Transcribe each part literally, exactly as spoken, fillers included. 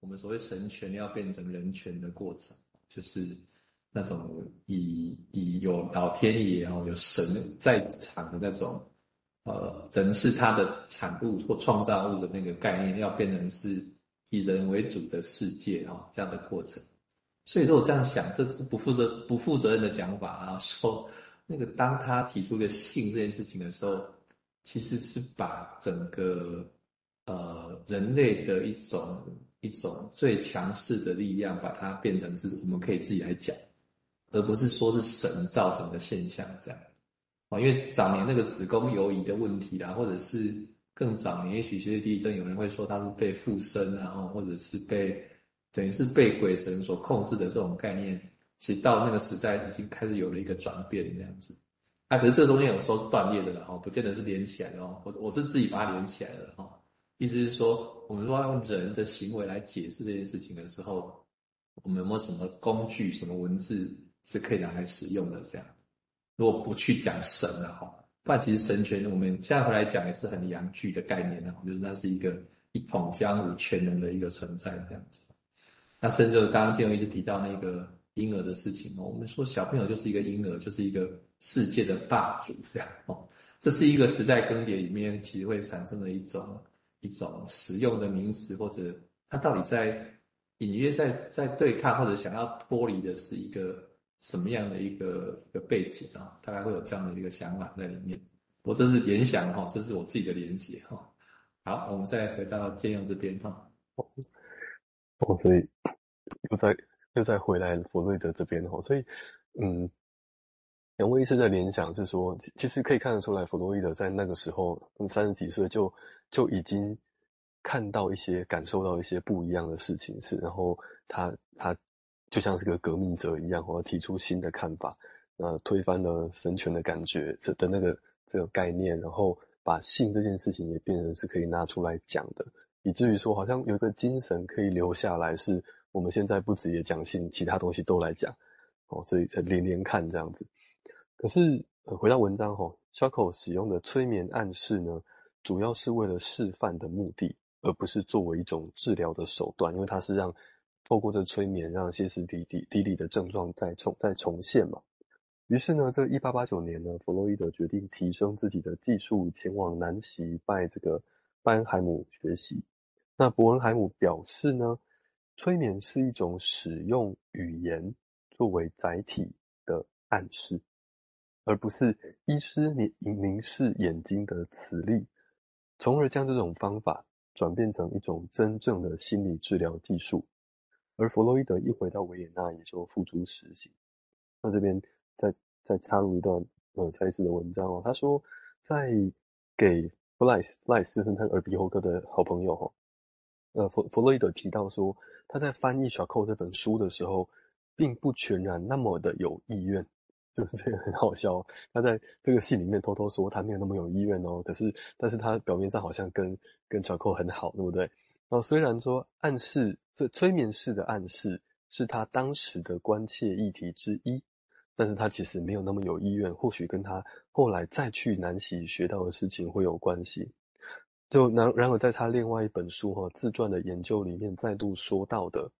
我们所谓神权要变成人权的过程，就是那种以以有老天爷哦，有神在场的那种，呃，人是他的产物或创造物的那个概念，要变成是以人为主的世界哦，这样的过程。所以如果这样想，这是不负责不负责任的讲法啊。说那个当他提出个性这件事情的时候，其实是把整个呃人类的一种一种最强势的力量，把它变成是我们可以自己来讲，而不是说是神造成的现象这样。因为早年那个子宫游移的问题啦，或者是更早年，也许学地震有人会说它是被附身啊，或者是被等于是被鬼神所控制的这种概念，其实到那个时代已经开始有了一个转变这样子。啊，可是这中间有时候断裂的啦，不见得是连起来的哦。我我是自己把它连起来了哦。意思是说，我们如果要用人的行为来解释这件事情的时候，我们有没有什么工具、什么文字是可以拿来使用的这样？如果不去讲神了哈，不然其实神权我们现在回来讲也是很阳具的概念了，就是它是一个一统江湖全人的一个存在这样子。那甚至刚刚建荣一直提到那个婴儿的事情哦，我们说小朋友就是一个婴儿，就是一个世界的霸主这样哦。这是一个时代更迭里面其实会产生的一种一种实用的名词，或者它到底在隐约在在对抗或者想要脱离的是一个。什么样的一个一个背景啊、哦？大概会有这样的一个想法在里面。我这是联想哈、哦，这是我自己的连结哈、哦。好，我们再回到建佑这边哈。哦，所以又再又再回来弗洛伊德这边哈、哦。所以嗯，两位医师的联想是说，其实可以看得出来，弗洛伊德在那个时候三十几岁就就已经看到一些、感受到一些不一样的事情是，然后他他。就像是个革命者一样，或者提出新的看法，呃，推翻了神权的感觉这的那个这个概念，然后把性这件事情也变成是可以拿出来讲的，以至于说好像有一个精神可以留下来，是我们现在不只也讲性，其他东西都来讲，哦，所以才连连看这样子。可是、呃、回到文章吼、哦、Charcot 使用的催眠暗示呢，主要是为了示范的目的，而不是作为一种治疗的手段，因为它是让。透过这催眠让歇斯底里的症状再重再重现嘛。于是呢，这一八八九年呢，弗洛伊德决定提升自己的技术，前往南极拜这个伯恩海姆学习。那伯恩海姆表示呢，催眠是一种使用语言作为载体的暗示，而不是医师凝视眼睛的磁力，从而将这种方法转变成一种真正的心理治疗技术。而弗洛伊德一回到维也纳，也就付诸实行。那这边再再插入一段呃蔡医师的文章哦，他说在给弗莱斯，莱斯就是他耳鼻喉科的好朋友哦，呃弗弗洛伊德提到说，他在翻译小寇这本书的时候，并不全然那么的有意愿，就是这个很好笑哦。他在这个信里面偷偷说他没有那么有意愿哦，可是但是他表面上好像跟跟小寇很好，对不对？然后虽然说暗示这催眠式的暗示是他当时的关切议题之一，但是他其实没有那么有意愿，或许跟他后来再去南极学到的事情会有关系。就然而在他另外一本书、哦、自传的研究里面再度说到的，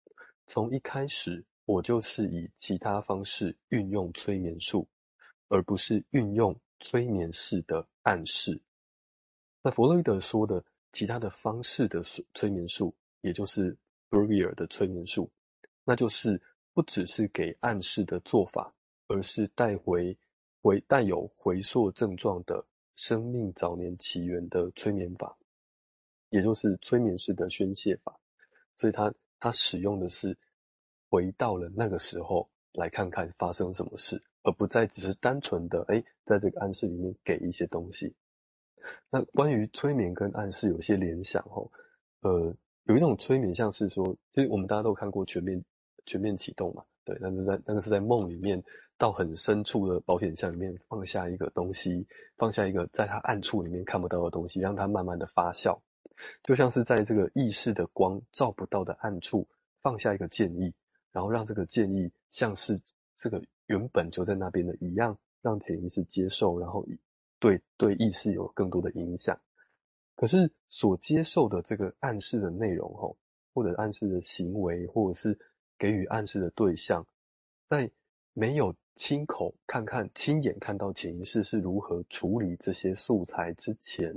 从一开始我就是以其他方式运用催眠术，而不是运用催眠式的暗示。那弗洛伊德说的其他的方式的催眠术，也就是 Breuer 的催眠术，那就是不只是给暗示的做法，而是带回回带有回溯症状的生命早年起源的催眠法，也就是催眠式的宣泄法。所以他他使用的是回到了那个时候，来看看发生什么事，而不再只是单纯的哎，在这个暗示里面给一些东西。那关于催眠跟暗示有些联想哦，呃，有一种催眠像是说，其实我们大家都看过全面全面启动嘛，对，但是在那个是在梦里面到很深处的保险箱里面放下一个东西，放下一个在它暗处里面看不到的东西，让它慢慢的发酵，就像是在这个意识的光照不到的暗处放下一个建议，然后让这个建议像是这个原本就在那边的一样，让潜意识接受，然后以对对意识有更多的影响。可是所接受的这个暗示的内容、哦、或者暗示的行为，或者是给予暗示的对象，在没有亲口看看亲眼看到潜意识是如何处理这些素材之前，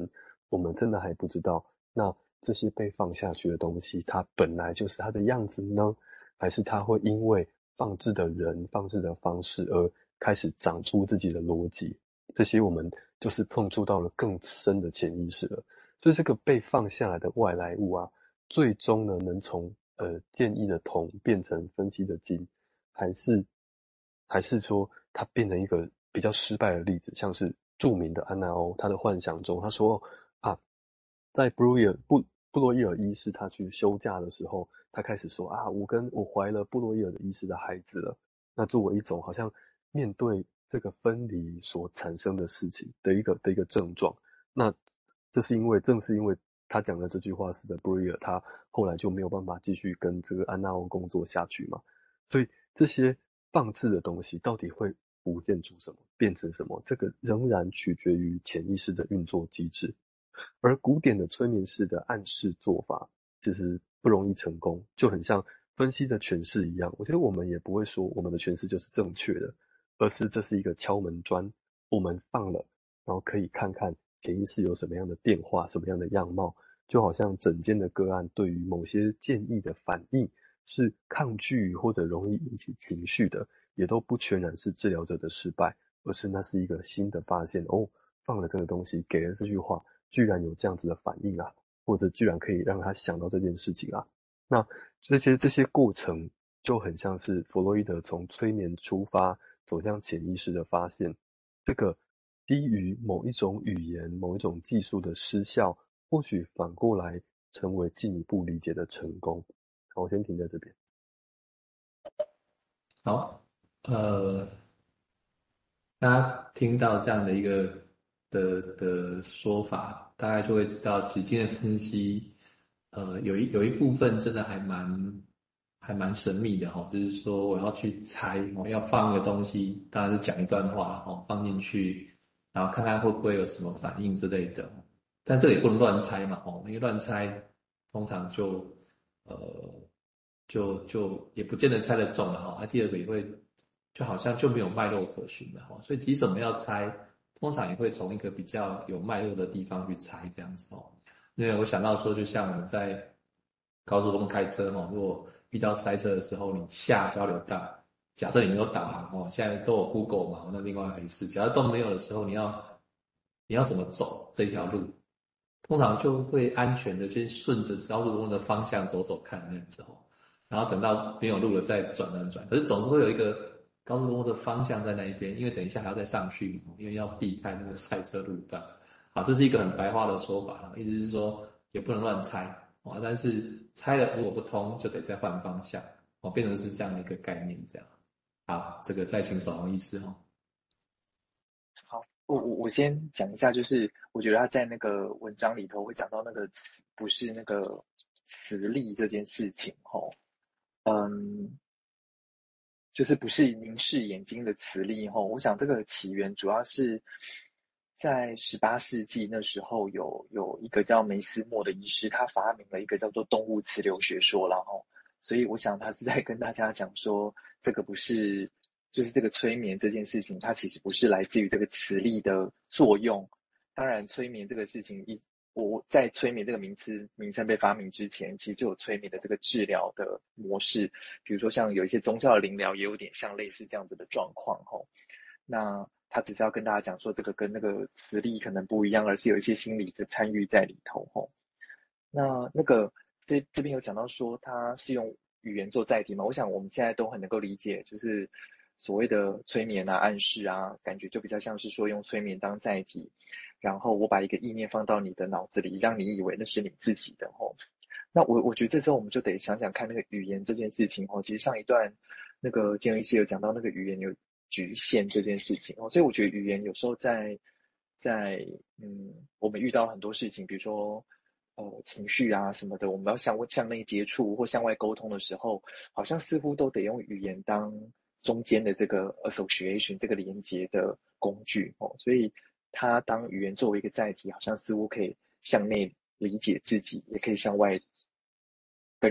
我们真的还不知道那这些被放下去的东西它本来就是它的样子呢，还是它会因为放置的人放置的方式而开始长出自己的逻辑。这些我们就是碰触到了更深的潜意识了。所以这个被放下来的外来物啊，最终呢能从呃建议的铜变成分析的金，还是还是说它变成一个比较失败的例子，像是著名的安娜欧，他的幻想中他说啊，在 Breuer 布布洛伊尔医师他去休假的时候，他开始说啊，我跟我怀了布洛伊尔的医师的孩子了。那作为一种好像面对这个分离所产生的事情的一个的一个症状。那这是因为正是因为他讲的这句话是在 Breuer， 他后来就没有办法继续跟这个安娜欧工作下去嘛。所以这些放置的东西到底会浮现出什么，变成什么，这个仍然取决于潜意识的运作机制。而古典的催眠式的暗示做法其实不容易成功，就很像分析的诠释一样，我觉得我们也不会说我们的诠释就是正确的，而是这是一个敲门砖，我们放了，然后可以看看潜意识有什么样的变化，什么样的样貌，就好像整间的个案对于某些建议的反应是抗拒或者容易引起情绪的，也都不全然是治疗者的失败，而是那是一个新的发现，哦，放了这个东西，给了这句话，居然有这样子的反应啊，或者居然可以让他想到这件事情啊。那这些这些过程就很像是弗洛伊德从催眠出发走向潜意识的发现，这个基于某一种语言某一种技术的失效，或许反过来成为进一步理解的成功。好，我先停在这边。好，呃，大家听到这样的一个的的说法，大概就会知道直接的分析，呃，有一有一部分真的还蛮。还蛮神秘的齁，就是说我要去猜，我要放个东西，当然是讲一段话齁，放进去，然后看看会不会有什么反应之类的。但这也不能乱猜嘛齁，因为乱猜通常就呃就就也不见得猜得中了齁，啊第二个也会就好像就没有脉络可循了齁，所以即使我们要猜，通常也会从一个比较有脉络的地方去猜这样子齁。因为我想到说，就像我们在高速公路开车齁，如果遇到塞车的时候，你下交流道，假设你没有导航哦，现在都有 Google 嘛，那另外一回事。假如都没有的时候，你要你要怎么走这条路？通常就会安全的先顺着高速公路的方向走走看那样子哦，然后等到没有路了再转转转。可是总是会有一个高速公路的方向在那一边，因为等一下还要再上去，因为要避开那个塞车路段。好，这是一个很白话的说法，意思是说也不能乱猜。但是猜了如果不通就得再换方向，变成是这样的一个概念这样。好，这个再请守宏医师。好，我我先讲一下，就是我觉得他在那个文章里头会讲到那个不是那个磁力这件事情，嗯，就是不是凝视眼睛的磁力，我想这个起源主要是在十八世纪那时候有有一个叫梅斯莫的医师，他发明了一个叫做动物磁流学说，然后所以我想他是在跟大家讲说，这个不是就是这个催眠这件事情，它其实不是来自于这个磁力的作用。当然催眠这个事情，一我在催眠这个名词名称被发明之前，其实就有催眠的这个治疗的模式，比如说像有一些宗教的灵疗也有点像类似这样子的状况。那他只是要跟大家讲说，这个跟那个磁力可能不一样，而是有一些心理的参与在里头吼。那那个这这边有讲到说，他是用语言做载体嘛？我想我们现在都很能够理解，就是所谓的催眠啊、暗示啊，感觉就比较像是说用催眠当载体，然后我把一个意念放到你的脑子里，让你以为那是你自己的吼。那我我觉得这时候我们就得想想看那个语言这件事情吼。其实上一段那个建议是有讲到那个语言有局限这件事情，所以我觉得语言有时候在在嗯，我们遇到很多事情，比如说呃情绪啊什么的，我们要向向内接触或向外沟通的时候，好像似乎都得用语言当中间的这个 association 这个连接的工具哦，所以它当语言作为一个载体，好像似乎可以向内理解自己，也可以向外